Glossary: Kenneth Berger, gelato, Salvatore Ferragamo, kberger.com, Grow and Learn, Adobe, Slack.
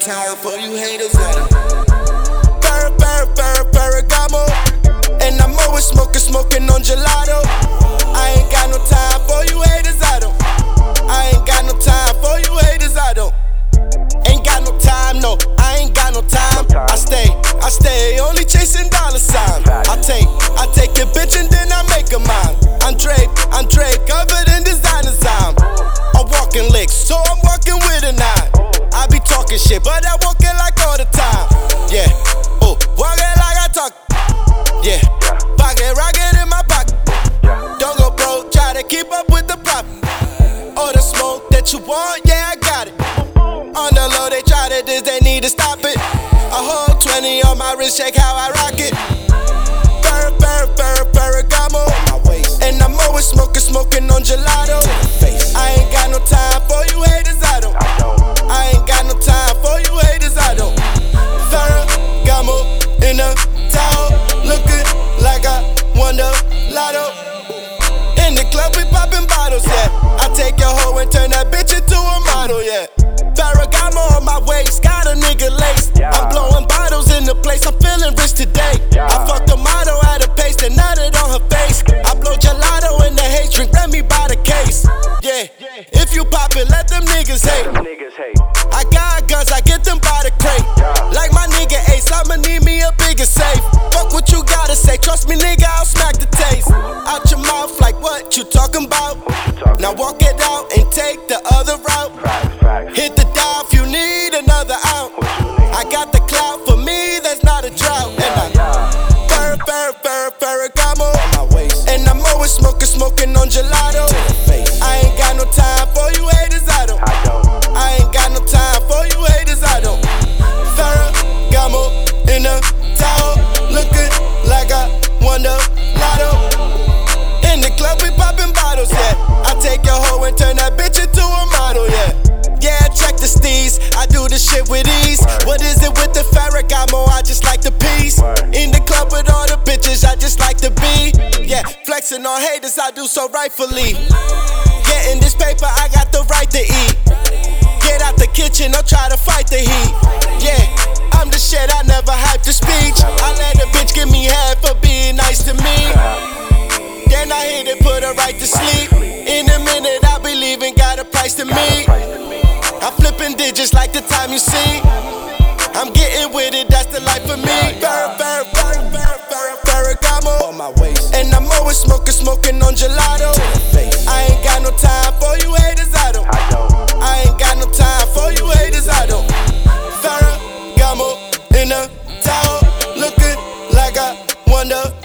town for you haters at Ferragamo. And I'm always smoking on gelato. I ain't got no time for you haters, I don't. I ain't got no time for you haters, I don't. Ain't got no time, no, I ain't got no time. I stay, only chasing dollar signs. I take your bitch and then I make her mine. I'm Drake, covered in designer time. I'm walking licks, so I'm walking with a nine. I be talking shit, but I walk it like all the time. Yeah, oh, walk it like I talk. Yeah, pocket rocket in my pocket. Don't go broke, try to keep up with the pop. All the smoke that you want, yeah, I got it. On the low, they try to diss, they need to stop it. A whole 20 on my wrist, shake how I rock it. Ferragamo. And I'm always smoking on gelato. I ain't got no time for you haters, I don't. I ain't got no time for you haters, I don't. Ferragamo in the town, looking like I won the lotto. In the club we popping bottles, yeah. I take your hoe and turn that bitch into a model, yeah. Ferragamo on my waist, got a nigga laced. I'm blowing bottles in the place, I'm feeling rich today. I fucked the model out of pace and knotted on her face. I blow gelato in the hate drink, let me buy the case. Yeah, if you pop it, let them niggas hate. I got guns, I get them by the crate. Like my nigga Ace, I'ma need me a bigger safe. Fuck what you gotta say, trust me nigga, I'll smack the taste. Out your mouth like what you talking about? Now walk it out and take the other route. Hit the dial if you need another out. I got the clout, for me that's not a drought. And I'm Ferragamo. And I'm always smoking on gelato. I ain't got no time for you haters, I don't. I ain't got no time for you haters, I don't. Ferragamo in the town, looking like I won the lotto. In the club we popping bottles, yeah. I take your hoe and turn that bitch into a model, yeah. Yeah, check the steez, I do this shit with ease. What is it with the Ferragamo? I just like the peace. In the club with all the bitches, I just like to be. Yeah, flexing on haters, I do so rightfully. Yeah, in this paper, I got the right to eat. Get out the kitchen, don't try to fight the heat. Yeah, I'm the shit, I never hype the speech. I let a bitch give me head for being nice to me. Then I hit it, put her right to sleep. In a minute, I be leaving, got a price to meet. I'm flipping digits like the time you see. I'm getting with it, that's the life for me. Ferragamo on my waist. And I'm always smoking on gelato. I ain't got no time for you haters, I don't. I ain't got no time for you haters, I don't. Ferragamo in the town, looking like I won the